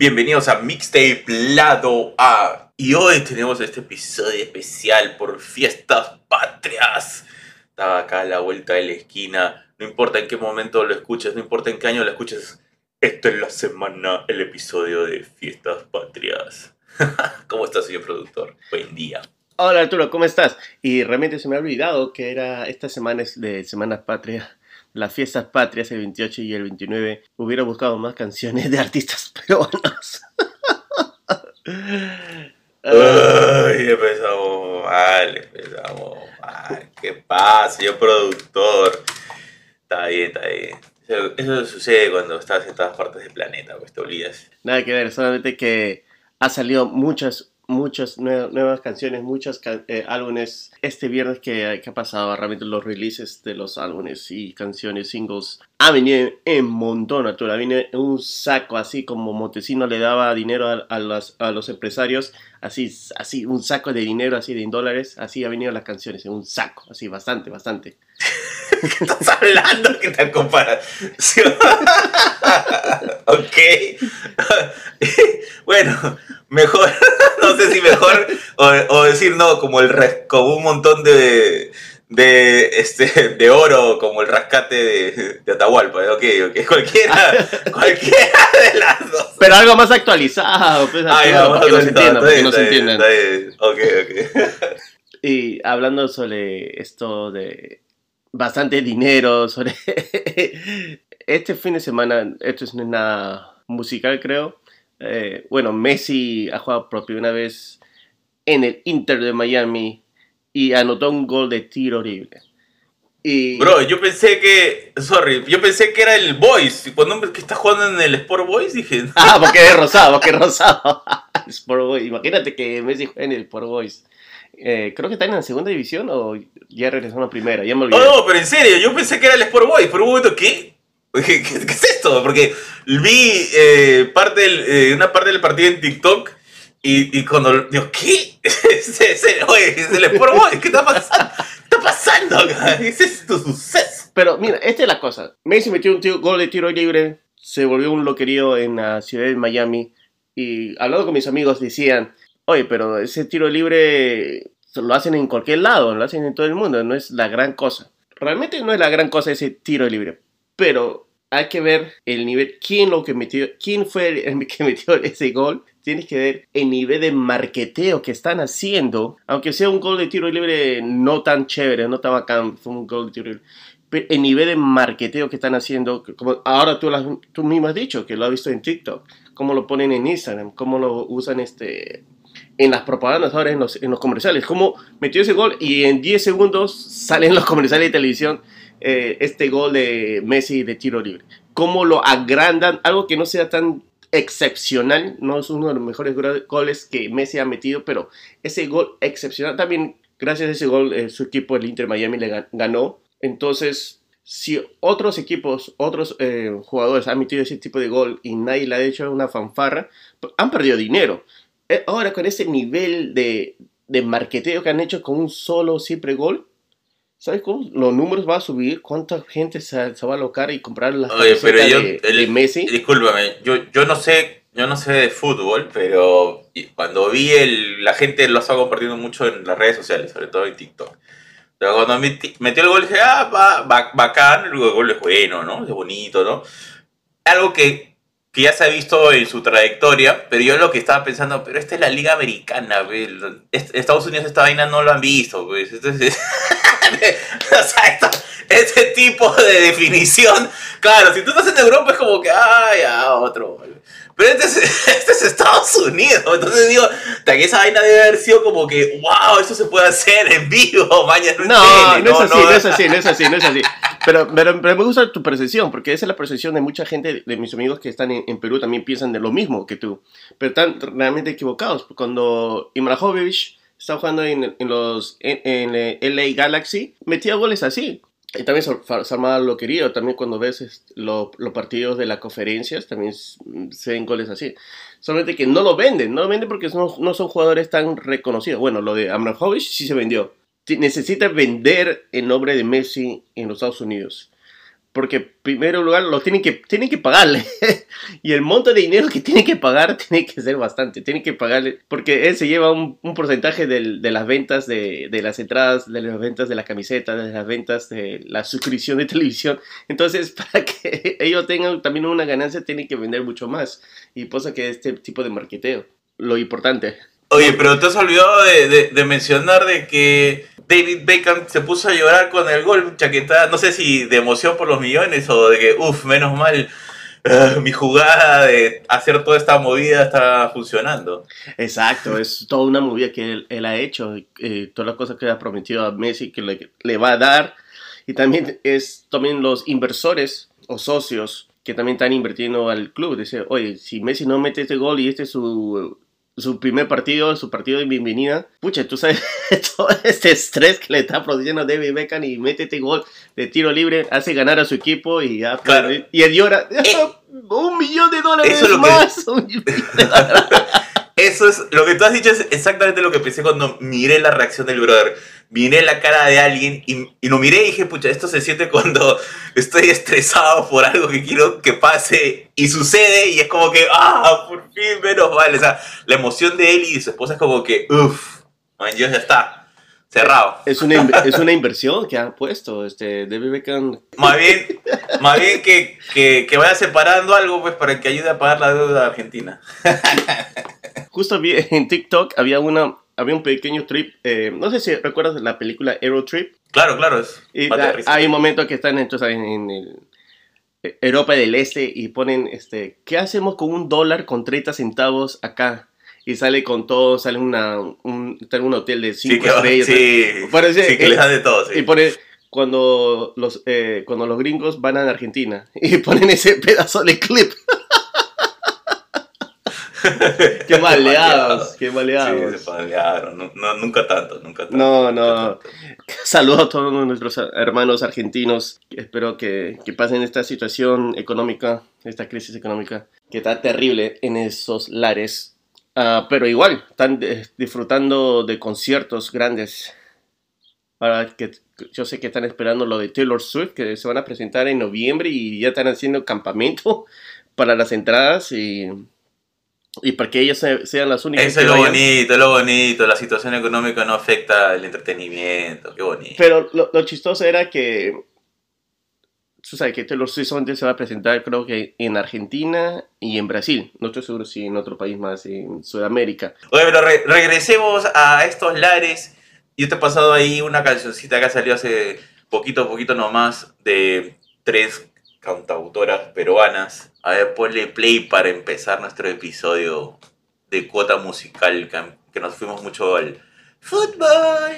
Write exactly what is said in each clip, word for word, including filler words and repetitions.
Bienvenidos a Mixtape Lado A. Y hoy tenemos este episodio especial por Fiestas Patrias. Estaba acá a la vuelta de la esquina. No importa en qué momento lo escuches, no importa en qué año lo escuches. Esto es la semana, el episodio de Fiestas Patrias. ¿Cómo estás, señor productor? Buen día. Hola, Arturo, ¿cómo estás? Y realmente se me ha olvidado que era esta semana es de Semanas Patrias. Las fiestas patrias, el veintiocho y el veintinueve. Hubiera buscado más canciones de artistas peruanos. Uy, empezamos mal, empezamos mal. ¿Qué pasa, yo productor? Está bien, está bien. Eso, eso sucede cuando estás en todas partes del planeta, pues te olvidas. Nada que ver, solamente que ha salido muchas, muchas nuevas, nuevas canciones, muchos eh, álbumes. Este viernes que, que ha pasado, realmente los releases de los álbumes y canciones, singles, ha venido en montón, Arturo. Ha venido en un saco, así como Montesino le daba dinero a, a, las, a los empresarios, así, así, un saco de dinero, así de dólares, así ha venido las canciones, en un saco, así, bastante, bastante. ¿Qué estás hablando? ¿Qué tal comparación? Ok. Bueno, mejor, no sé si mejor, o, o decir no, como, el, como un montón de, de, este, de oro, como el rescate de, de Atahualpa. Ok, ok, cualquiera, cualquiera de las dos. Pero algo más actualizado, pues, ah, algo más actualizado, para que nos entiendan, para que nos entiendan. Ok, ok. Y hablando sobre esto de bastante dinero, sobre este fin de semana, esto no es nada musical, creo. Eh, bueno, Messi ha jugado por primera vez en el Inter de Miami y anotó un gol de tiro libre. Y... Bro, yo pensé que, sorry, yo pensé que era el Boys. Cuando que está jugando en el Sport Boys dije... Ah, porque es rosado, porque es rosado. Sport Boys. Imagínate que Messi juega en el Sport Boys. Eh, creo que están en la segunda división o ya regresaron a primera, ya me olvidé. Oh, no, pero en serio, yo pensé que era el Sport Boys, por un momento, ¿qué? ¿Qué, qué, qué es esto? Porque vi eh, parte del, eh, una parte del partido en TikTok y, y cuando digo, ¿qué? ¿Es, es, el, oye, es el Sport Boys? ¿Qué está pasando? ¿Qué está pasando acá? Ese es tu suceso. Pero mira, esta es la cosa. Messi metió un tiro, gol de tiro libre, se volvió un loquerío en la ciudad de Miami y hablando con mis amigos decían... Oye, pero ese tiro libre lo hacen en cualquier lado, lo hacen en todo el mundo, no es la gran cosa. Realmente no es la gran cosa ese tiro libre, pero hay que ver el nivel, quién, lo que metió, quién fue el que metió ese gol. Tienes que ver el nivel de marketeo que están haciendo, aunque sea un gol de tiro libre no tan chévere, no tan bacán, fue un gol de tiro libre. Pero el nivel de marketeo que están haciendo, como ahora tú, lo, tú mismo has dicho, que lo has visto en TikTok, cómo lo ponen en Instagram, cómo lo usan este, en las propagandas, ahora en los, en los comerciales, cómo metió ese gol y en diez segundos salen los comerciales de televisión eh, este gol de Messi de tiro libre. Cómo lo agrandan, algo que no sea tan excepcional, no es uno de los mejores goles que Messi ha metido, pero ese gol excepcional también, gracias a ese gol, eh, su equipo, el Inter Miami, le ganó. Entonces, si otros equipos, otros eh, jugadores han metido ese tipo de gol y nadie le ha hecho una fanfarra, han perdido dinero. Ahora con ese nivel de, de marketeo que han hecho con un solo siempre gol, ¿sabes cómo? Los números van a subir, cuánta gente se, se va a alocar y comprar las cosas de, de Messi. Discúlpame, yo, yo no sé... Yo no sé de fútbol, pero cuando vi el... La gente lo está compartiendo mucho en las redes sociales, sobre todo en TikTok. Pero cuando metió el gol, dije, ah, bacán, el gol es bueno, ¿no? Es bonito, ¿no? Algo que, que ya se ha visto en su trayectoria, pero yo lo que estaba pensando, pero esta es la liga americana, ¿ves? Estados Unidos esta vaina no lo han visto, pues. Entonces, o sea, esto... Este tipo de definición, claro, si tú estás en Europa es como que, ah, ya, otro. Pero este es, este es Estados Unidos, entonces digo, que esa vaina debe haber sido como que, wow, eso se puede hacer en vivo, mañana no, no, no, no es así, no, no es así, no es así, no es así. Pero, pero, pero me gusta tu percepción, porque esa es la percepción de mucha gente, de mis amigos que están en, en Perú, también piensan de lo mismo que tú, pero están realmente equivocados. Cuando Ibrahimović está jugando en, en los en, en L A Galaxy, metía goles así. Y también se armaba lo querido, también cuando ves los lo partidos de las conferencias, también se ven goles así. Solamente que no lo venden, no lo venden porque no, no son jugadores tan reconocidos. Bueno, lo de Ibrahimović sí se vendió. Necesita vender el nombre de Messi en los Estados Unidos. Porque en primer lugar los tienen que, tienen que pagarle. Y el monto de dinero que tienen que pagar tiene que ser bastante. Tienen que pagarle porque él se lleva un, un porcentaje del, de las ventas de, de las entradas, de las ventas de las camisetas, de las ventas de la suscripción de televisión. Entonces, para que ellos tengan también una ganancia, tienen que vender mucho más. Y cosa que este tipo de marketeo, lo importante. Oye, pero te has olvidado de, de, de mencionar de que David Beckham se puso a llorar con el gol, chaqueta, no sé si de emoción por los millones o de que, uff, menos mal, uh, mi jugada de hacer toda esta movida está funcionando. Exacto, es toda una movida que él, él ha hecho, eh, todas las cosas que ha prometido a Messi que le, le va a dar, y también es también los inversores o socios que también están invirtiendo al club. Dice, oye, si Messi no mete este gol y este es su... su primer partido, su partido de bienvenida. Pucha, tú sabes todo este estrés que le está produciendo David Beckham y métete gol de tiro libre, hace ganar a su equipo y ya. Claro. Pues, y él llora. Eh, ¡Un millón de dólares eso más! Es... Un millón de dólares. Eso es, lo que tú has dicho es exactamente lo que pensé cuando miré la reacción del brother. Miré la cara de alguien y, y lo miré y dije, pucha, esto se siente cuando estoy estresado por algo que quiero que pase y sucede y es como que, ah, por fin, menos mal. O sea, la emoción de él y de su esposa es como que, uff, man, Dios, ya está, cerrado. Es una, es una inversión que han puesto, este, David Beckham. Más bien, más bien que, que, que vaya separando algo pues para que ayude a pagar la deuda de Argentina. Justo en TikTok había una... Había un pequeño trip, eh, no sé si recuerdas la película Aero Trip. Claro, claro. Es y da, hay un momento que están entonces, en, en el, Europa del Este y ponen, este, ¿qué hacemos con un dólar con treinta centavos acá? Y sale con todo, sale una, un, un hotel de cinco estrellas. Sí, sí, parece, sí, que eh, les dan de todo. Sí. Y pone, cuando los, eh, cuando los gringos van a Argentina y ponen ese pedazo de clip. Qué maleados, qué maleados. Sí, se malearon. No, no, nunca tanto, nunca tanto. No, no. Saludos a todos nuestros hermanos argentinos. Espero que, que pasen esta situación económica, esta crisis económica, que está terrible en esos lares. Uh, pero igual, están de, disfrutando de conciertos grandes. Para que, yo sé que están esperando lo de Taylor Swift, que se van a presentar en noviembre y ya están haciendo campamento para las entradas y... Y para que ellas sean las únicas. Eso es lo bonito, lo bonito. La situación económica no afecta el entretenimiento. Qué bonito. Pero lo, lo chistoso era que... Tú sabes que Taylor Swift se va a presentar, creo que en Argentina y en Brasil. No estoy seguro si en otro país más, en Sudamérica. Oye, pero re- regresemos a estos lares. Yo te he pasado ahí una cancioncita que salió hace poquito, poquito nomás, de tres cantautoras peruanas. A ver, ponle play para empezar nuestro episodio de cuota musical, que nos fuimos mucho al fútbol.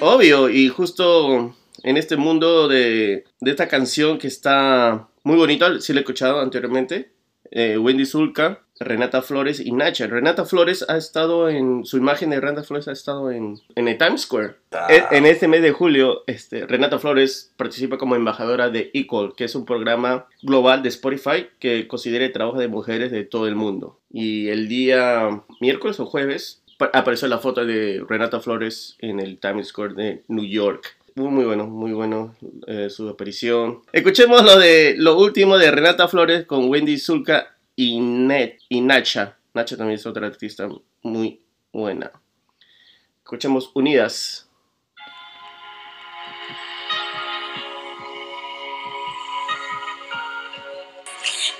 Obvio, y justo en este mundo de, de esta canción que está muy bonita, si la he escuchado anteriormente, eh, Wendy Sulca, Renata Flores y Nayscha. Renata Flores ha estado en, su imagen de Renata Flores ha estado en, en el Times Square. Ah. En, en este mes de julio, este, Renata Flores participa como embajadora de Equal, que es un programa global de Spotify que considera el trabajo de mujeres de todo el mundo. Y el día miércoles o jueves pa- apareció la foto de Renata Flores en el Times Square de New York. Muy, muy bueno, muy bueno eh, su aparición. Escuchemos lo, de, lo último de Renata Flores con Wendy Sulca y, Net, y Nayscha. Nayscha también es otra artista muy buena. Escuchemos Unidas.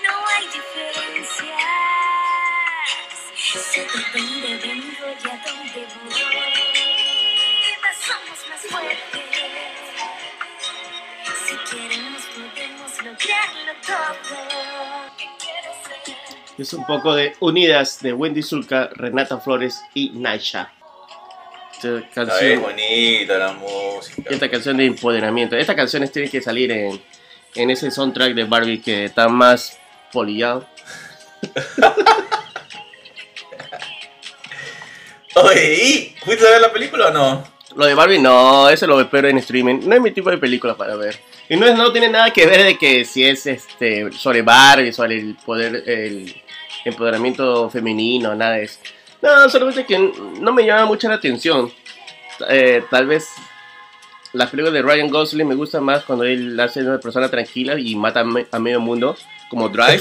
No hay diferencias. Sé de dónde vengo y a dónde voy. Somos más fuertes. Si queremos podemos lograrlo todo. Es un poco de Unidas de Wendy Sulca, Renata Flores y Nayscha. Esta canción es bonita la música. Esta canción de empoderamiento. Estas canciones tienen que salir en, en ese soundtrack de Barbie que está más polillado. Oye, ¿y fuiste a ver la película o no? Lo de Barbie no, eso lo espero en streaming. No es mi tipo de película para ver. Y no, es, no tiene nada que ver de que si es este sobre Barbie, sobre el poder, el empoderamiento femenino, nada de eso. No, solamente que no me llama mucho la atención. Eh, tal vez Las películas de Ryan Gosling me gustan más cuando él hace una persona tranquila y mata a, me- a medio mundo, como Drive.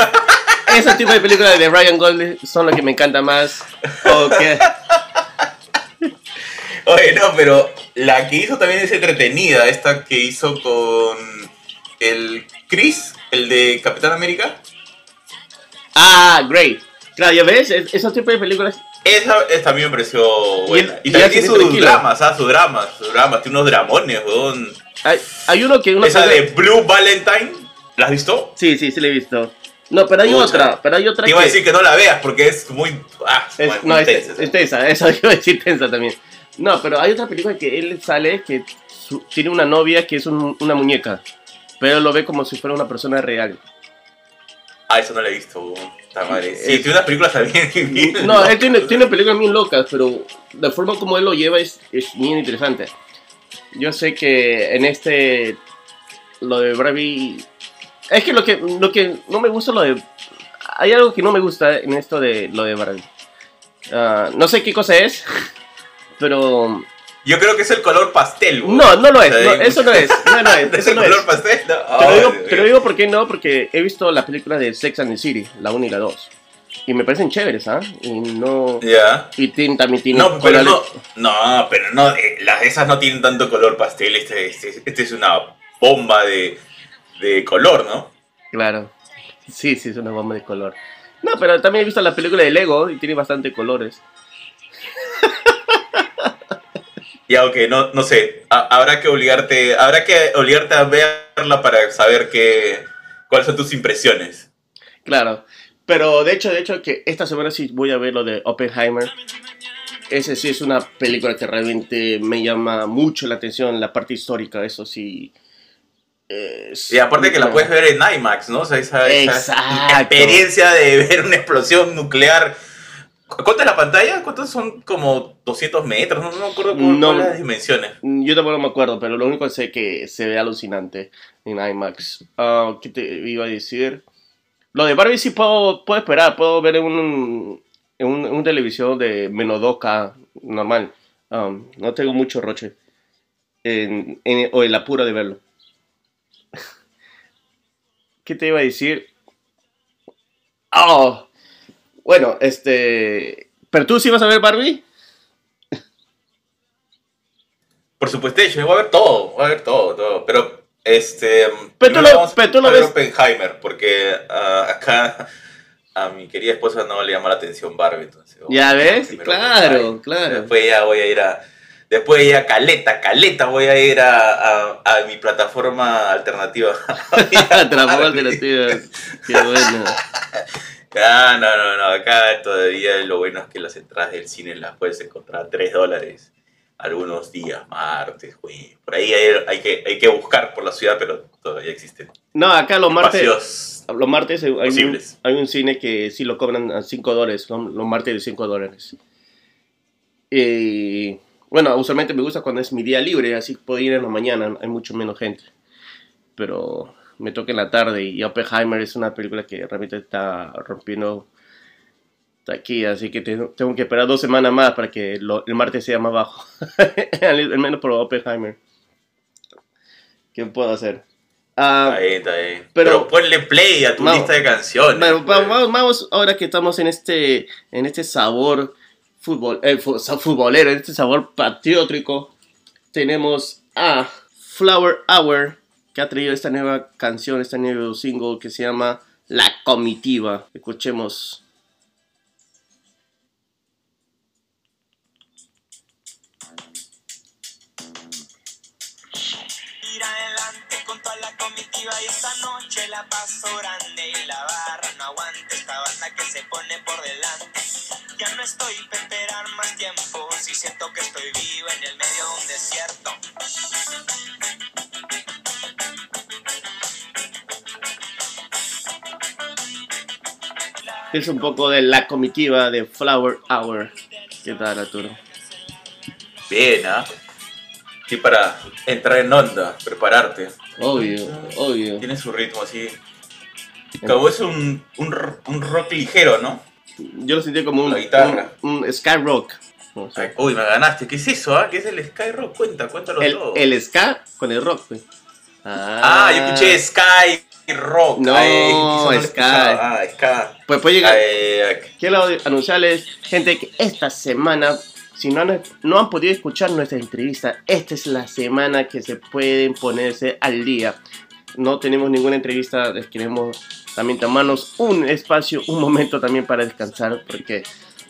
Ese tipo de películas de Ryan Gosling son las que me encantan más. Okay. Oye, no, pero la que hizo también es entretenida, esta que hizo con el Chris, el de Capitán América. Ah, Grey. Claro, ya ves, es, esos tipos de películas. Esa, esa a mí me pareció buena. Y, el, y también tiene sus dramas, ah, sus dramas, sus dramas, tiene unos dramones, weón. Hay, hay uno que uno esa sabe... de Blue Valentine, ¿la has visto? Sí, sí, sí la he visto. No, pero hay Mucha. otra, pero hay otra. Te iba que... a decir que no la veas porque es muy, ah, es, bueno, no, muy es, tensa. Es tensa, eso iba a decir tensa también. No, pero hay otra película que él sale que su, tiene una novia que es un, una muñeca, pero lo ve como si fuera una persona real. Ah, eso no lo he visto, weón. Está madre. Sí, es, tiene unas películas también. No, él tiene, tiene películas bien locas, pero la forma como él lo lleva es, es bien interesante. Yo sé que en este, lo de Bravi... Es que lo que lo que no me gusta, lo de... Hay algo que no me gusta en esto de lo de Bravi. Uh, no sé qué cosa es, pero... Yo creo que es el color pastel, güey. No, no lo es, no, eso no es, no, no es, eso no es. ¿Es el color pastel? No. Oh, te, lo digo, te lo digo porque no, porque he visto las películas de Sex and the City, la uno y la dos, y me parecen chéveres, ¿ah? ¿eh? Y no... Ya. Yeah. Y t- también tienen... No, pero no, no, pero no, eh, las esas no tienen tanto color pastel, este, este, este es una bomba de, de color, ¿no? Claro, sí, sí, es una bomba de color. No, pero también he visto la película de Lego y tiene bastante colores. Ya, ok, no, no sé, a, habrá que obligarte, habrá que obligarte a verla para saber qué, cuáles son tus impresiones. Claro, pero de hecho, de hecho que esta semana sí voy a ver lo de Oppenheimer. Ese sí es una película que realmente me llama mucho la atención, la parte histórica, eso sí. Es y aparte que la puedes ver en IMAX, ¿no? O sea, esa, esa experiencia de ver una explosión nuclear. ¿Cuánto es la pantalla? ¿Cuántos son? Como doscientos metros, no, no me acuerdo cuáles no, las dimensiones. Yo tampoco me acuerdo, pero lo único que sé es que se ve alucinante en IMAX. Uh, ¿Qué te iba a decir? Lo de Barbie sí puedo, puedo esperar, puedo ver en un, en un, en un televisión de menos dos K normal. Um, no tengo mucho roche en, en, o el apuro de verlo. ¿Qué te iba a decir? ¡Oh! Bueno, este... ¿Pero tú sí vas a ver Barbie? Por supuesto, yo voy a ver todo, voy a ver todo, todo. Pero, este... Pero tú lo, vamos pero tú lo a ver ves... Oppenheimer, porque uh, acá a mi querida esposa no le llama la atención Barbie, entonces... ¿Ya ves? Claro, claro. Después ya voy a ir a... Después voy a ir a Caleta, Caleta, voy a ir a, a, a mi plataforma alternativa. Plataforma alternativa, qué bueno. Ah, no, no, no, acá todavía lo bueno es que las entradas del cine las puedes encontrar a tres dólares algunos días, martes, güey. Por ahí hay, hay, que, hay que buscar por la ciudad, pero todavía existen. No, acá los martes, los martes hay, un, hay un cine que sí lo cobran a cinco dólares, los martes de cinco dólares. Y bueno, usualmente me gusta cuando es mi día libre, así puedo ir en la mañana, hay mucho menos gente. Pero... me toca en la tarde y Oppenheimer es una película que realmente está rompiendo aquí, así que tengo que esperar dos semanas más para que lo, el martes sea más bajo, al menos por Oppenheimer. ¿Qué puedo hacer? Uh, está bien, está bien. Pero, pero ponle play a tu vamos, lista de canciones. Vamos, vamos, vamos, ahora que estamos en este, en este sabor fútbol, eh, futbolero, en este sabor patriótico, tenemos a Flower Hour, que ha traído esta nueva canción, esta nueva single que se llama La Comitiva. Escuchemos. Ir adelante con toda la comitiva y esta noche la paso grande y la barra no aguanta esta banda que se pone por delante. Ya no estoy para esperar más tiempo, si siento que estoy vivo en el medio de un desierto. Es un poco de La Comitiva de Flower Hour. ¿Qué tal, Arturo? Bien, ¿ah? ¿eh? Sí, para entrar en onda, prepararte. Obvio, obvio. Tiene su ritmo así. Como es un, un, un rock ligero, ¿no? Yo lo sentí como un, la guitarra. Un, un sky rock. No, sí. Ay, uy, me ganaste. ¿Qué es eso? Ah? ¿Qué es el Sky Rock? Cuenta, cuéntalo el, todo. El ska con el rock, pues. Ah, ah, yo escuché Sky Rock. No, ay, no Sky. Ah, Sky. Pues puede llegar. Ay, ay. Quiero anunciarles, gente, que esta semana, si no han, no han podido escuchar nuestra entrevista, esta es la semana que se pueden ponerse al día. No tenemos ninguna entrevista, les queremos también tomarnos un espacio, un momento también para descansar, porque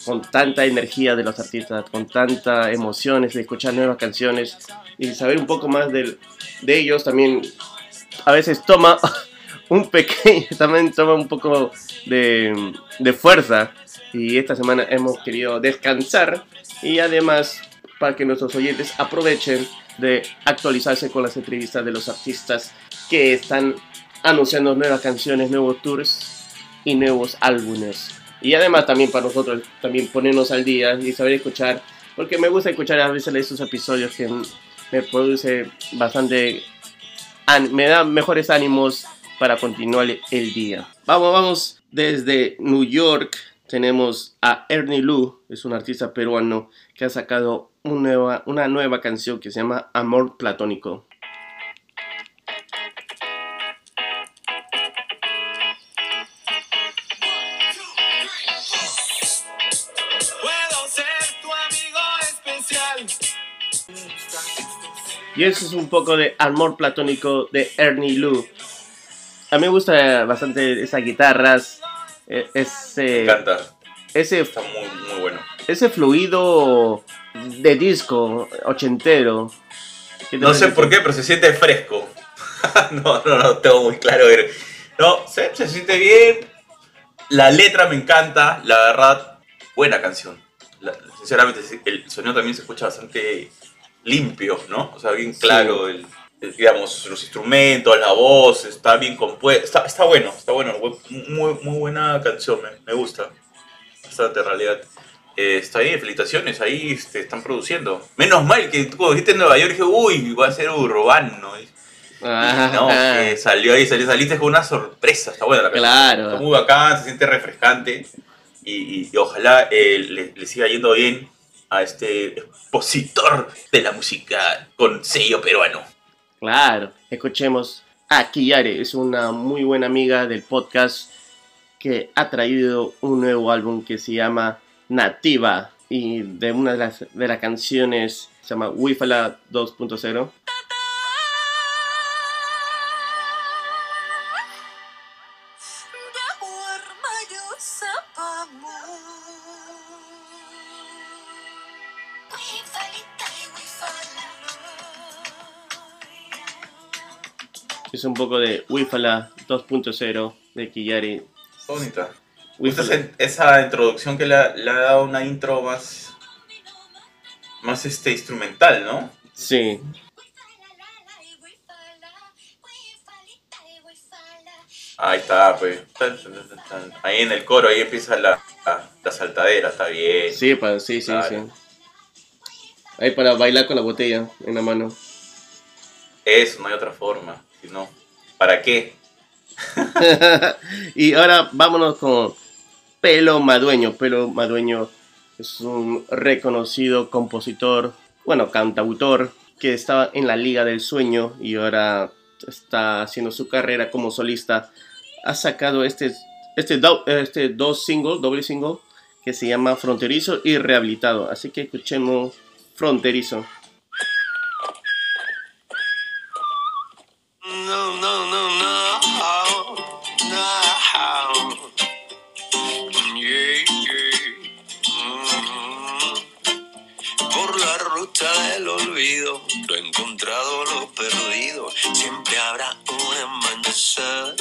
con tanta energía de los artistas, con tanta emociones de escuchar nuevas canciones y saber un poco más de, de ellos, también a veces toma un pequeño, también toma un poco de, de fuerza, y esta semana hemos querido descansar y además para que nuestros oyentes aprovechen de actualizarse con las entrevistas de los artistas que están anunciando nuevas canciones, nuevos tours y nuevos álbumes. Y además también para nosotros también ponernos al día y saber escuchar, porque me gusta escuchar a veces esos episodios que me produce bastante, me da mejores ánimos para continuar el día. Vamos, vamos, desde New York tenemos a Erni Lu, es un artista peruano que ha sacado una nueva, una nueva canción que se llama Amor Platónico. Y eso es un poco de Amor Platónico de Erni Lu. A mí me gusta bastante esas guitarras, ese, me encanta. Ese está muy, muy bueno. Ese fluido de disco ochentero. No sé por qué, pero se siente fresco. no, no, no, tengo muy claro. No, se, se siente bien. La letra me encanta, la verdad, buena canción. La, sinceramente, el sonido también se escucha bastante limpio, ¿no? O sea, bien claro, sí. el, el, digamos, los instrumentos, la voz, está bien compuesta, está, está bueno, está bueno, muy, muy buena canción, me, me gusta, bastante en realidad. Eh, está bien, felicitaciones, ahí este, están produciendo. Menos mal que tú dijiste en Nueva York, dije, uy, va a ser urbano. Y, ah, y no, ah. Eh, salió ahí, salió, saliste con una sorpresa, está buena la canción. Claro. Está muy bacán, se siente refrescante y, y, y ojalá eh, le, le siga yendo bien a este expositor de la música con sello peruano. Claro, escuchemos a Killary, es una muy buena amiga del podcast que ha traído un nuevo álbum que se llama Nativa, y de una de las, de las canciones se llama Wifala dos punto cero. Es un poco de Wifala dos punto cero de Killary. Bonita. Esa introducción que le ha, le ha dado una intro más, más este, instrumental, ¿no? Sí. Ahí está, pues. Ahí en el coro, ahí empieza la, la, la saltadera, está bien. Sí, para, sí, sí, claro. Sí. Ahí para bailar con la botella en la mano. Eso, no hay otra forma. No, ¿para qué? Y ahora vámonos con Pelo Madueño. Pelo Madueño es un reconocido compositor, bueno, cantautor, que estaba en la Liga del Sueño y ahora está haciendo su carrera como solista. Ha sacado este, este, do, este dos singles, doble single, que se llama Fronterizo y Rehabilitado. Así que escuchemos Fronterizo. Del olvido, lo encontrado, lo perdido, siempre habrá un amanecer,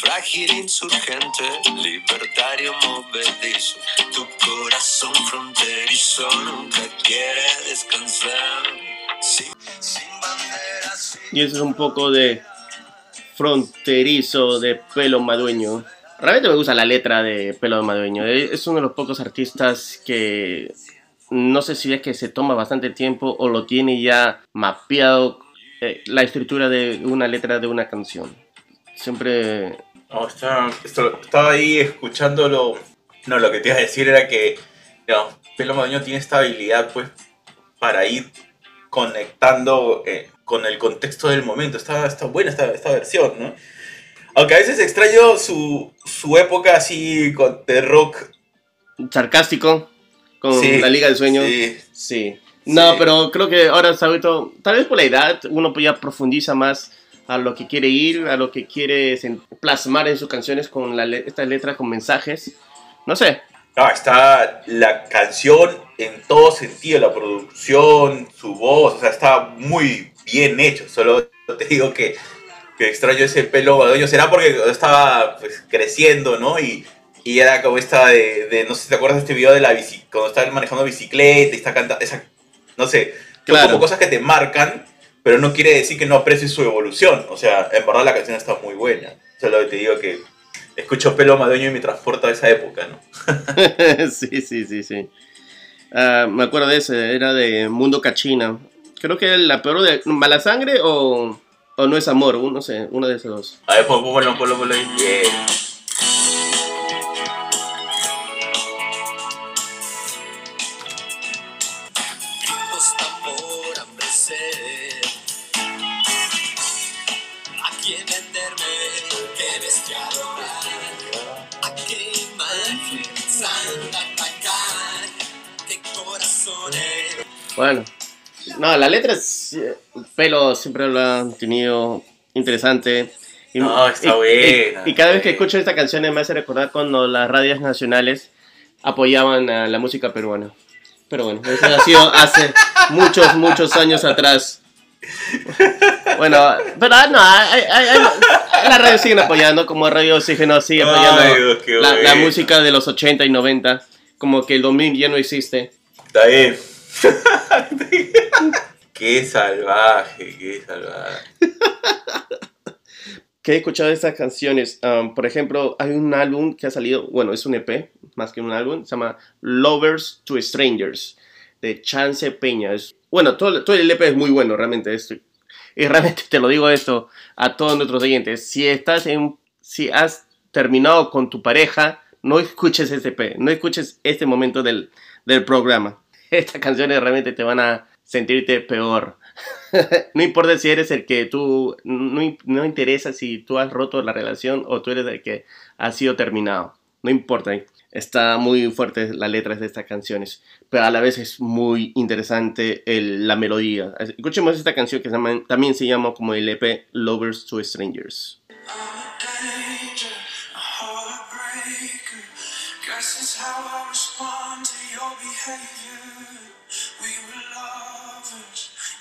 frágil, insurgente, libertario, movedizo, tu corazón fronterizo nunca quiere descansar, sin, sin bandera, sin... Y eso es un poco de Fronterizo de Pelo Madueño. Realmente me gusta la letra de Pelo Madueño, es uno de los pocos artistas que... No sé si es que se toma bastante tiempo o lo tiene ya mapeado eh, la estructura de una letra de una canción. Siempre... No, estaba, estaba ahí escuchándolo. No, lo que te iba a decir era que digamos, Pelo Madueño tiene esta habilidad pues para ir conectando eh, con el contexto del momento. Está, está buena esta, esta versión, ¿no? Aunque a veces extraño su, su época así de rock sarcástico, con sí, la Liga del Sueño. Sí, sí. No, sí, pero creo que ahora, Sabito, tal vez por la edad, uno ya profundiza más a lo que quiere ir, a lo que quiere plasmar en sus canciones con la le- estas letras, con mensajes. No sé. Ah, está la canción en todo sentido, la producción, su voz, o sea, está muy bien hecho. Solo te digo que, que extraño ese Pelo Madueño. Será porque estaba pues, creciendo, ¿no? Y, y era como esta de, de, no sé si te acuerdas de este video de la bici, cuando estaba manejando bicicleta y está cantando, esa, no sé, claro, son como cosas que te marcan, pero no quiere decir que no aprecies su evolución. O sea, en verdad la canción está muy buena. Solo te digo que escucho Pelo Madueño y me transporta a esa época, ¿no? sí, sí, sí, sí. Uh, me acuerdo de ese, era de Mundo Cachina. Creo que la peor de Mala Sangre o, o No es Amor, no sé, uno de esos dos. A ver, ponlo, ponlo, ponlo, ponlo. Yeah. Bueno, no, la letra es, Pelo siempre lo han tenido interesante. Y, no, está y, buena. Y, y cada vez que escucho esta canción me hace recordar cuando las radios nacionales apoyaban a la música peruana. Pero bueno, eso ha sido hace muchos, muchos años atrás. Bueno, pero no, hay, hay, hay, las radios siguen apoyando, como Radio Oxígeno sigue apoyando. Ay, Dios, qué la, la música de los ochenta y noventa, como que el dos mil ya no existe. Está bien. Qué salvaje, qué salvaje. Que he escuchado estas canciones. Um, por ejemplo, hay un álbum que ha salido, bueno, es un E P, más que un álbum, se llama Lovers to Strangers, de Chance Peña. Es, bueno, todo, todo el E P es muy bueno, realmente. Es, y realmente te lo digo esto a todos nuestros oyentes. Si estás en, si has terminado con tu pareja, no escuches este E P, no escuches este momento del, del programa. Estas canciones realmente te van a sentirte peor. No importa si eres el que tú... No, no interesa si tú has roto la relación o tú eres el que ha sido terminado. No importa. Está muy fuerte las letras de estas canciones. Pero a la vez es muy interesante el, la melodía. Escuchemos esta canción que se llama, también se llama como el E P Lovers to Strangers.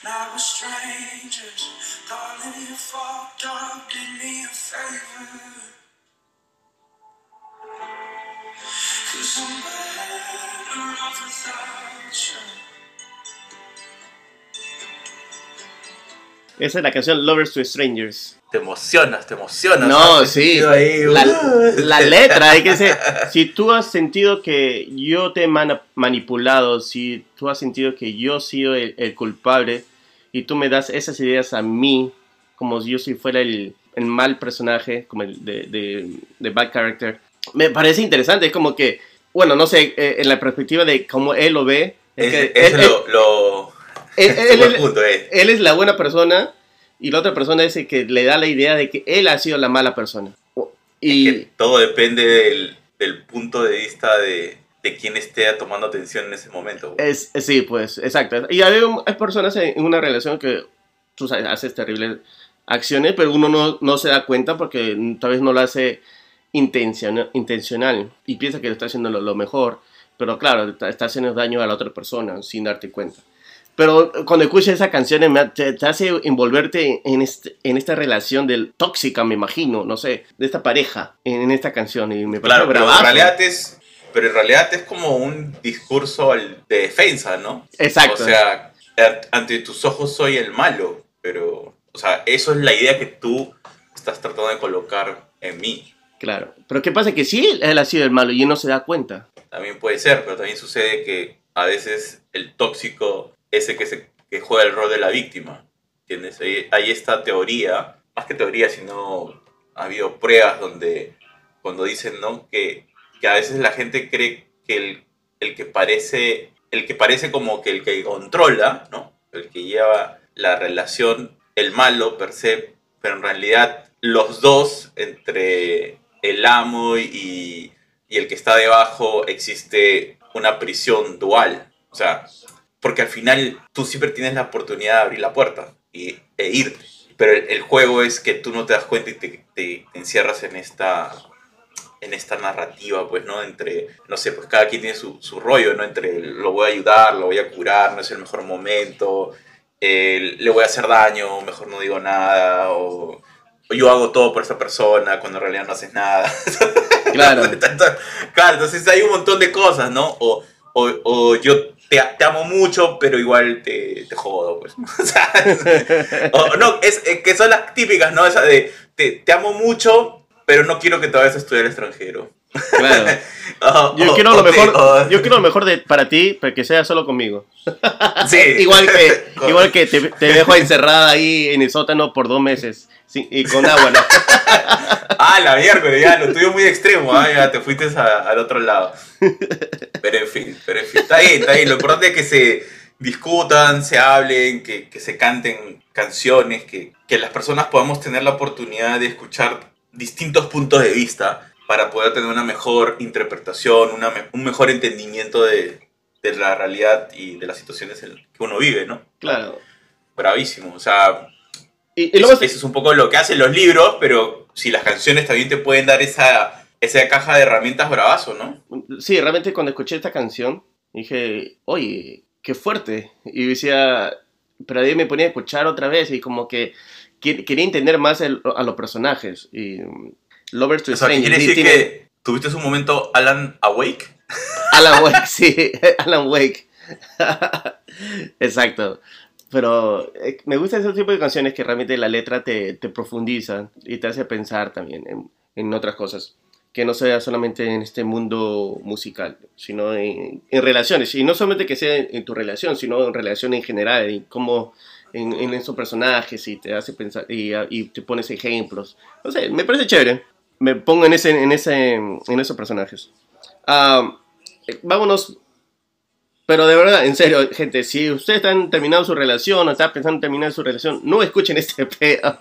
Now we're strangers, darling, you fucked up, did me a favor. Cause I'm better off without you. Esa es la canción Lovers to Strangers. Te emocionas, te emocionas. No, sí, ahí, uh. la, la letra, hay que ser. Si tú has sentido que yo te he man- manipulado, si tú has sentido que yo he sido el, el culpable, y tú me das esas ideas a mí, como si yo si fuera el, el mal personaje, como el de, de, de bad character. Me parece interesante, es como que, bueno, no sé, eh, en la perspectiva de cómo él lo ve. Es, es, que, es él, lo... lo él, es él, él, punto, eh. él es la buena persona, y la otra persona es el que le da la idea de que él ha sido la mala persona. Y es que todo depende del, del punto de vista de... de quién esté tomando atención en ese momento. Es, sí, pues, exacto. Y hay, hay personas en una relación que tú sabes, haces terribles acciones, pero uno no, no se da cuenta porque tal vez no lo hace intencional, intencional y piensa que lo está haciendo lo, lo mejor, pero claro, está, está haciendo daño a la otra persona sin darte cuenta. Pero cuando escuchas esas canciones te, te hace envolverte en, este, en esta relación del tóxica, me imagino, no sé, de esta pareja en, en esta canción. Y me parece claro, bravazo. Pero en realidad es... pero en realidad es como un discurso de defensa, ¿no? Exacto. O sea, ante tus ojos soy el malo, pero... o sea, eso es la idea que tú estás tratando de colocar en mí. Claro. Pero ¿qué pasa? Que sí, él ha sido el malo y él no se da cuenta. También puede ser, pero también sucede que a veces el tóxico es el que, se, que juega el rol de la víctima, ¿entiendes? Hay, hay esta teoría, más que teoría, sino ha habido pruebas donde cuando dicen, ¿no?, que... que a veces la gente cree que el, el que parece, el que parece como que el que controla, ¿no? El que lleva la relación, el malo per se, pero en realidad los dos, entre el amo y, y el que está debajo, existe una prisión dual. O sea, porque al final tú siempre tienes la oportunidad de abrir la puerta y, e irte. Pero el, el juego es que tú no te das cuenta y te, te encierras en esta, en esta narrativa, pues, ¿no? Entre, no sé, pues cada quien tiene su, su rollo, ¿no? Entre lo voy a ayudar, lo voy a curar, no es el mejor momento, eh, le voy a hacer daño, mejor no digo nada, o, o yo hago todo por esa persona cuando en realidad no haces nada. Claro. Claro, entonces hay un montón de cosas, ¿no? O, o, o yo... Te, te amo mucho, pero igual te, te jodo, pues. O sea, es, o, no, es, es que son las típicas, ¿no? Esa de te, te amo mucho, pero no quiero que te vayas a estudiar extranjero. Claro. o, yo, o, quiero o mejor, te, o... yo quiero lo mejor de, para ti, para que seas solo conmigo. Sí. Igual que, igual que te, te dejo encerrada ahí en el sótano por dos meses sin, y con agua, ¿no? Ah, la mierda, ya, lo tuyo muy extremo, ¿eh? Ya te fuiste a, al otro lado. Pero en fin, pero en fin, está bien, está bien. Lo importante es que se discutan, se hablen, que, que se canten canciones, que, que las personas podamos tener la oportunidad de escuchar distintos puntos de vista para poder tener una mejor interpretación, una, un mejor entendimiento de, de la realidad y de las situaciones en que uno vive, ¿no? Claro. Bravísimo, o sea... Y, y luego... eso, eso es un poco lo que hacen los libros, pero si las canciones también te pueden dar esa, esa caja de herramientas, bravazo, ¿no? Sí, realmente cuando escuché esta canción dije, oye, qué fuerte. Y decía, pero ahí me ponía a escuchar otra vez y como que quería entender más el, a los personajes. Y Lovers to Strangers. ¿Quiere decir tiene... que tuviste un momento Alan Wake? Alan Wake, sí, Alan Wake. Exacto. Pero me gusta ese tipo de canciones que realmente la letra te, te profundiza y te hace pensar también en, en otras cosas. Que no sea solamente en este mundo musical, sino en, en relaciones. Y no solamente que sea en, en tu relación, sino en relación en general, en cómo en, en esos personajes y te hace pensar y, y te pones ejemplos. No sé, me parece chévere. Me pongo en, ese, en, ese, en esos personajes. Uh, vámonos. Pero de verdad, en serio, gente, si ustedes están terminando su relación o están pensando en terminar su relación, no escuchen este pedo,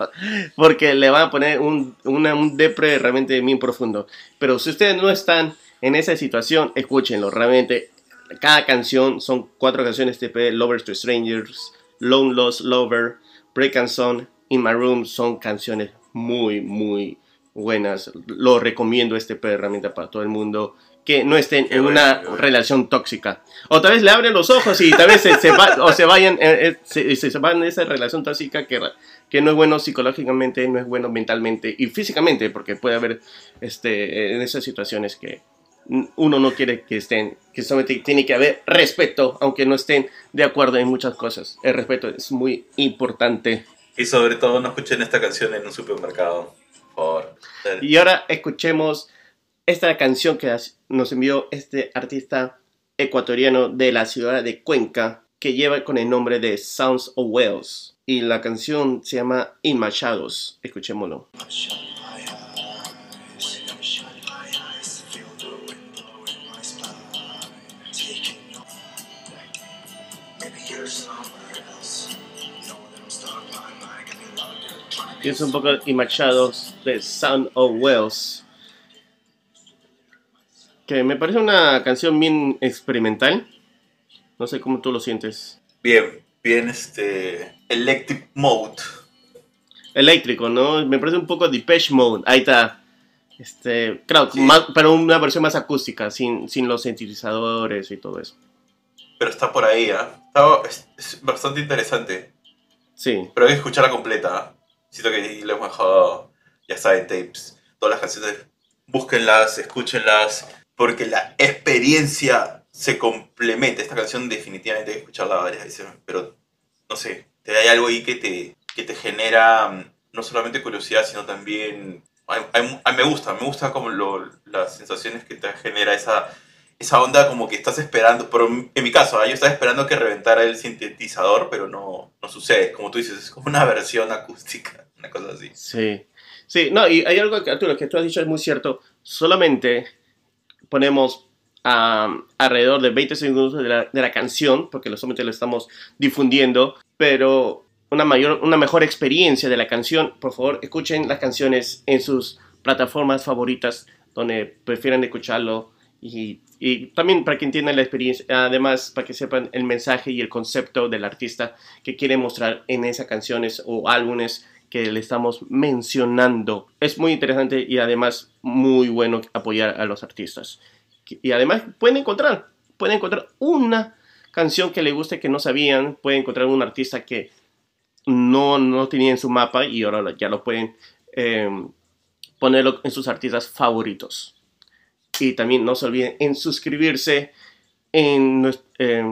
porque le van a poner un, una, un depre realmente bien profundo. Pero si ustedes no están en esa situación, escúchenlo, realmente. Cada canción, son cuatro canciones de P D, Lovers to Strangers, Lone Lost Lover, Break and Song, In My Room, son canciones muy, muy buenas. Lo recomiendo este P D, realmente, para todo el mundo. Que no estén qué en bueno, una bueno. relación tóxica. O tal vez le abren los ojos y tal vez se, se, va, o se vayan eh, se, se van de esa relación tóxica que, que no es bueno psicológicamente, no es bueno mentalmente y físicamente, porque puede haber este, en esas situaciones que uno no quiere que estén, que solamente tiene que haber respeto, aunque no estén de acuerdo en muchas cosas. El respeto es muy importante. Y sobre todo no escuchen esta canción en un supermercado, por favor. Y ahora escuchemos esta canción que nos envió este artista ecuatoriano de la ciudad de Cuenca, que lleva con el nombre de Sounds of Whales. Y la canción se llama In My Shadows. Escuchémoslo. Y es un poco In My Shadows de Sounds of Whales, que me parece una canción bien experimental. No sé cómo tú lo sientes. Bien, bien este... Electric Mode. Eléctrico, ¿no? Me parece un poco Depeche Mode. Ahí está. Este... Claro, sí. Más, pero una versión más acústica, sin, sin los sintetizadores y todo eso. Pero está por ahí, ¿eh? Está, es, es bastante interesante. Sí. Pero hay que escucharla completa, ¿eh? Siento que lo hemos dejado, ya saben, tapes. Todas las canciones, búsquenlas, escúchenlas, porque la experiencia se complementa. Esta canción definitivamente hay que escucharla varias veces, pero no sé, te da algo ahí que te, que te genera no solamente curiosidad, sino también... Hay, hay, hay, me gusta, me gusta como lo, las sensaciones que te genera esa, esa onda como que estás esperando, pero en mi caso, ¿eh? Yo estaba esperando que reventara el sintetizador, pero no, no sucede. Como tú dices, es como una versión acústica, una cosa así. Sí, sí, no, y hay algo, Arturo, que tú has dicho es muy cierto, solamente... ponemos um, alrededor de veinte segundos de la, de la canción, porque solamente lo estamos difundiendo, pero una, mayor, una mejor experiencia de la canción. Por favor, escuchen las canciones en sus plataformas favoritas, donde prefieran escucharlo, y, y también para que entiendan la experiencia, además para que sepan el mensaje y el concepto del artista que quiere mostrar en esas canciones o álbumes que le estamos mencionando. Es muy interesante y además muy bueno apoyar a los artistas. Y además pueden encontrar, pueden encontrar una canción que les guste que no sabían, pueden encontrar un artista que no, no tenía en su mapa y ahora ya lo pueden eh, ponerlo en sus artistas favoritos. Y también no se olviden en suscribirse en, eh,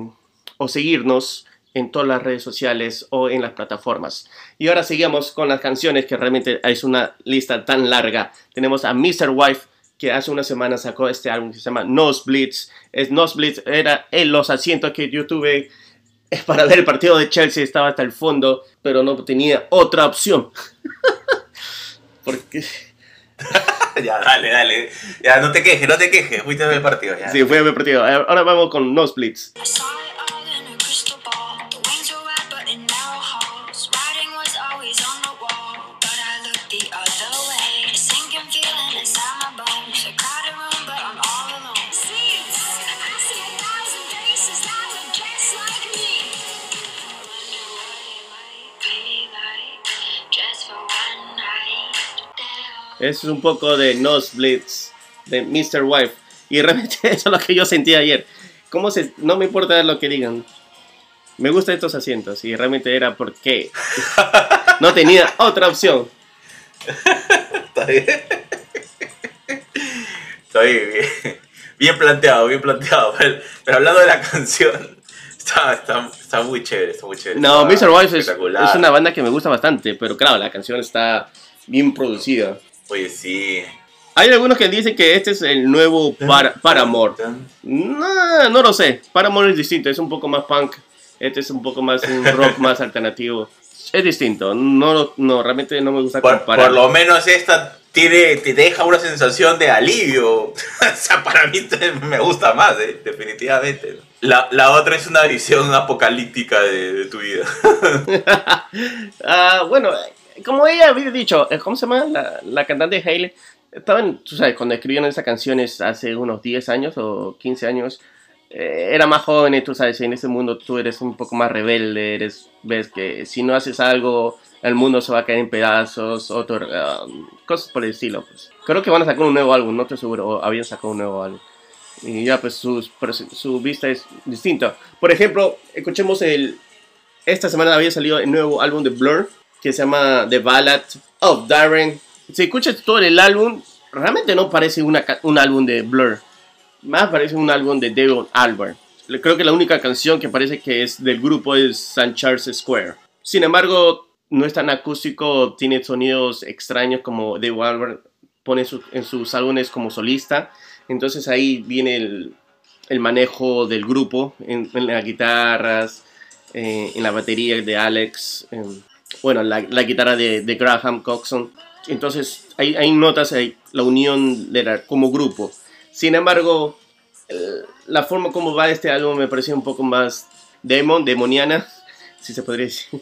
o seguirnos en todas las redes sociales o en las plataformas. Y ahora seguimos con las canciones, que realmente es una lista tan larga. Tenemos a Misterwives, que hace una semana sacó este álbum que se llama Nosebleeds. Es Nosebleeds era en los asientos que yo tuve para ver el partido de Chelsea, estaba hasta el fondo, pero no tenía otra opción. Porque ya, dale, dale. Ya, no te quejes, no te quejes. Fuiste a ver el partido ya. Sí, fui a ver el partido. Ahora vamos con Nosebleeds. Es un poco de Nosebleeds, de Misterwives. Y realmente eso es lo que yo sentí ayer. ¿Cómo se, no me importa lo que digan. Me gustan estos asientos. Y realmente era porque no tenía otra opción. Está bien. Está bien. Bien planteado, bien planteado. Pero, pero hablando de la canción, está, está, está muy chévere. Está muy chévere. No, Misterwives es, es una banda que me gusta bastante. Pero claro, la canción está bien producida. Oye, sí. Hay algunos que dicen que este es el nuevo para, Paramore. No, no lo sé. Paramore es distinto, es un poco más punk. Este es un poco más un rock más alternativo. Es distinto. No, no, realmente no me gusta comparar. Por lo menos esta tiene, te deja una sensación de alivio. O sea, para mí me gusta más, ¿eh? Definitivamente. La, la otra es una visión apocalíptica de, de tu vida. Ah, bueno. Como ella había dicho, ¿cómo se llama? La, la cantante de Hailey. Estaban, tú sabes, cuando escribieron esas canciones hace unos diez años o quince años, eh, era más jóvenes, tú sabes, en ese mundo tú eres un poco más rebelde, eres, ves que si no haces algo, el mundo se va a caer en pedazos, otro, um, cosas por el estilo. Pues. Creo que van a sacar un nuevo álbum, no estoy seguro, o habían sacado un nuevo álbum. Y ya, pues, sus, su vista es distinta. Por ejemplo, escuchemos el... Esta semana había salido el nuevo álbum de Blur, que se llama The Ballad of Darren. Si escuchas todo el álbum, realmente no parece una, un álbum de Blur. Más parece un álbum de David Albert. Creo que la única canción que parece que es del grupo es Times Square. Sin embargo, no es tan acústico, tiene sonidos extraños como David Albert pone su, en sus álbumes como solista. Entonces ahí viene el, el manejo del grupo, en, en las guitarras, eh, en la batería de Alex... Eh, Bueno, la, la guitarra de, de Graham Coxon. Entonces, hay, hay notas, hay la unión de la, como grupo. Sin embargo, el, la forma como va este álbum me pareció un poco más demon, demoniana, si se podría decir.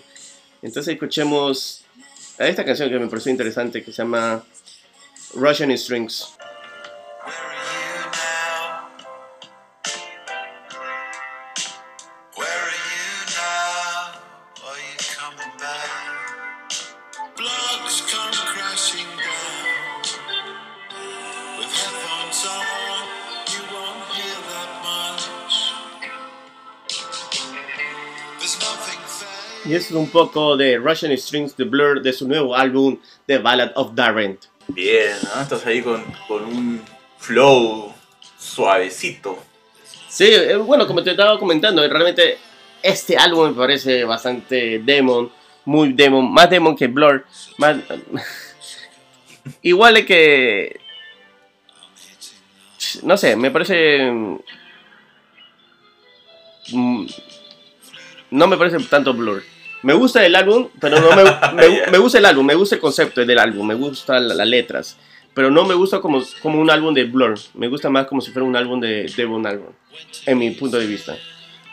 Entonces, escuchemos a esta canción que me pareció interesante, que se llama Russian Strings. Y es un poco de Russian Strings, de Blur, de su nuevo álbum, The Ballad of Darren. Bien, ¿no? Estás ahí con, con un flow suavecito. Sí, bueno, como te estaba comentando, realmente este álbum me parece bastante demon, muy demon, más demon que Blur. Más... Igual es que... No sé, me parece... Mm... No me parece tanto Blur. Me gusta el álbum, pero no me, me, me gusta el álbum, me gusta el concepto del álbum, me gustan las letras. Pero no me gusta como, como un álbum de Blur. Me gusta más como si fuera un álbum de, de Bon Album, en mi punto de vista.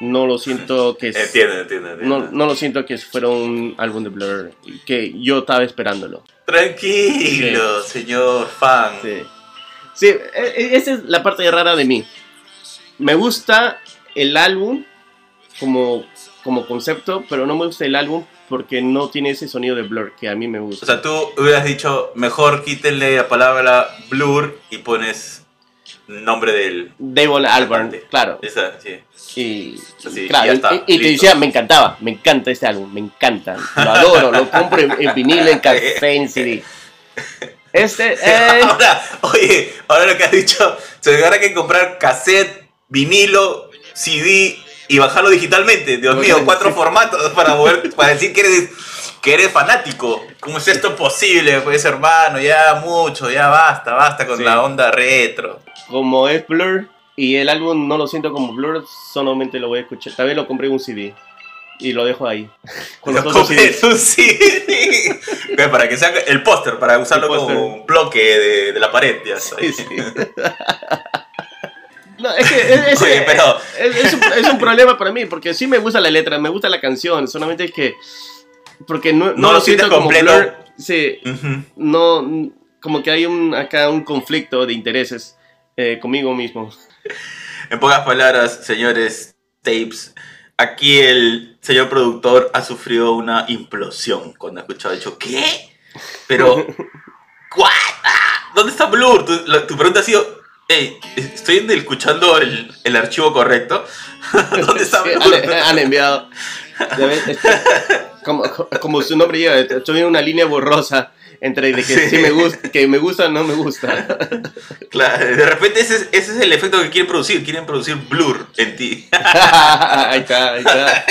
No lo siento que... Entiendo, entiendo, entiendo. No, no lo siento que fuera un álbum de Blur, que yo estaba esperándolo. Tranquilo, sí, señor fan. Sí. Sí, esa es la parte rara de mí. Me gusta el álbum como, como concepto, pero no me gusta el álbum porque no tiene ese sonido de Blur que a mí me gusta. O sea, tú hubieras dicho, mejor quítenle la palabra Blur y pones... nombre del... David Albert, claro. Esa, sí. Y, así, claro, y, está, y, y te decía, me encantaba, me encanta este álbum, me encanta. Lo adoro, lo compro en, en vinilo, en café, en C D. Este sí, es... Ahora, oye, ahora lo que has dicho, se me habrá que comprar cassette, vinilo, C D y bajarlo digitalmente. Dios mío, cuatro formatos para mover, para decir que eres, que eres fanático. ¿Cómo es esto posible? Pues hermano, ya mucho, ya basta, basta con sí. la onda retro. Como es Blur y el álbum no lo siento como Blur, solamente lo voy a escuchar. Tal vez lo compré en un C D y lo dejo ahí. Con lo compré en un C D. Pues para que sea el póster, para usarlo como un bloque de, de la pared. Ya sí, sí. No, es que es, es, Oye, pero... es, es, un, es un problema para mí, porque sí me gusta la letra, me gusta la canción, solamente es que... Porque no, no, no lo siento como completo. Blur. Sí, uh-huh. No, como que hay un, acá un conflicto de intereses. Eh, conmigo mismo. En pocas palabras, señores tapes, aquí el señor productor ha sufrido una implosión cuando ha escuchado. Ha dicho, ¿qué? Pero, ¿what? ¿Dónde está Blur? Tu, la, tu pregunta ha sido, hey, ¿estoy escuchando el, el archivo correcto? ¿Dónde está Blur? Sí, han, han enviado. Este, como, como su nombre lleva, estoy en una línea borrosa. Entre de que sí. Sí me gusta, que me gusta, no me gusta. Claro, de repente ese es, ese es el efecto que quieren producir. Quieren producir Blur en ti. Ahí está, ahí está.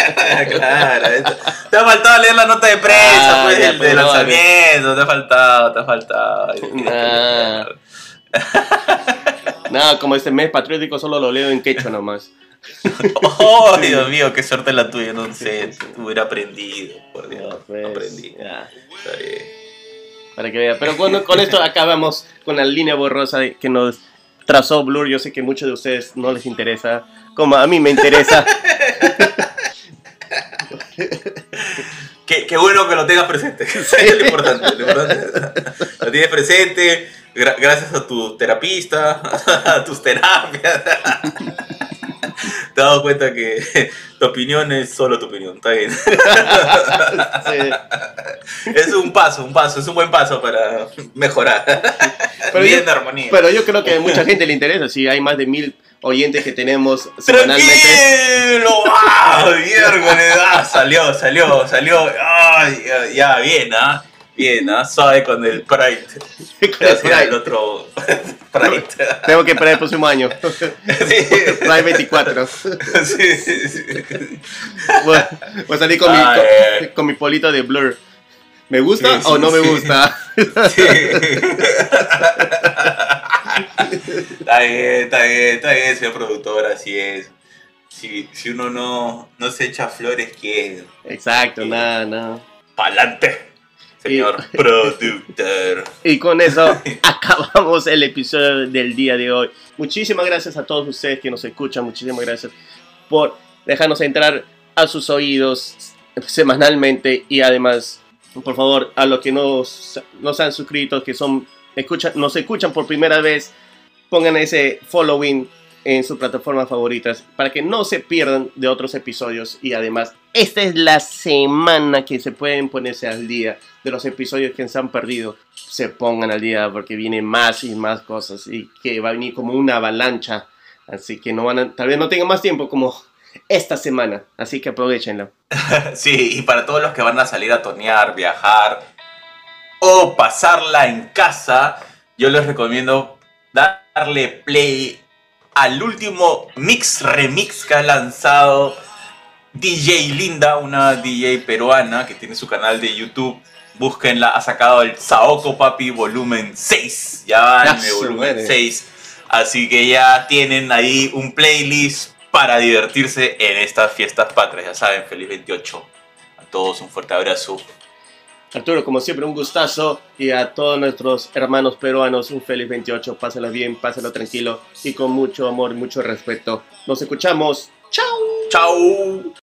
Claro, esto. Te ha faltado leer la nota de prensa, ah, pues, ya, el de no, lanzamiento. No. Te ha faltado, te ha faltado. Nada, no, como este mes patriótico solo lo leo en quechua nomás. Oh, Dios mío, qué suerte la tuya, no sé. Hubiera aprendido, por Dios, no, pues, aprendí. Ah, está bien. Para que vea. Pero bueno, con esto acabamos con la línea borrosa que nos trazó Blur. Yo sé que a muchos de ustedes no les interesa, como a mí me interesa. Qué, qué bueno que lo tengas presente. Eso es lo importante, lo importante. Lo tienes presente gra- gracias a tu terapista, a tus terapias. Te has dado cuenta que tu opinión es solo tu opinión, está bien. Sí. Es un paso, un paso, es un buen paso para mejorar. Pero bien, yo, armonía. Pero yo creo que a mucha gente le interesa, si hay más de mil oyentes que tenemos semanalmente. ¡Tranquilo! ¡Ah, miércoles! ¡Ah, salió, salió, salió! ¡Ay, ya, ya, bien, ah! ¿eh? Bien, ¿no? Suave con el Pride. Con el otro Pride. Tengo que esperar el próximo año. Sí. Pride veinticuatro. Sí, sí, sí. Voy, voy a salir con, ah, mi, eh. con, con mi polito de Blur. ¿Me gusta sí, sí, o no sí. me gusta? Sí. Está bien, está bien, está bien, señor productor, así es. Si, si uno no, no se echa flores, ¿quién? Exacto, nada, nada. ¡Pa'lante! Señor y, productor. Y con eso acabamos el episodio del día de hoy. Muchísimas gracias a todos ustedes que nos escuchan. Muchísimas gracias por dejarnos entrar a sus oídos semanalmente. Y además, por favor, a los que nos, nos han suscrito, que son, escuchan, nos escuchan por primera vez, pongan ese following en sus plataformas favoritas para que no se pierdan de otros episodios. Y además, esta es la semana que se pueden ponerse al día de los episodios que se han perdido. Se pongan al día porque vienen más y más cosas y que va a venir como una avalancha. Así que no van a, tal vez no tengan más tiempo como esta semana. Así que aprovechenlo. Sí, y para todos los que van a salir a tonear, viajar o pasarla en casa, yo les recomiendo darle play al último mix remix que ha lanzado D J Linda, una D J peruana que tiene su canal de YouTube. Búsquenla, ha sacado el Saoko Papi volumen seis. Ya van el volumen seis. Así que ya tienen ahí un playlist para divertirse en estas fiestas patrias. Ya saben, feliz veintiocho. A todos un fuerte abrazo. Arturo, como siempre, un gustazo, y a todos nuestros hermanos peruanos, un feliz veintiocho, pásalo bien, pásalo tranquilo y con mucho amor, mucho respeto. Nos escuchamos. ¡Chao! ¡Chao!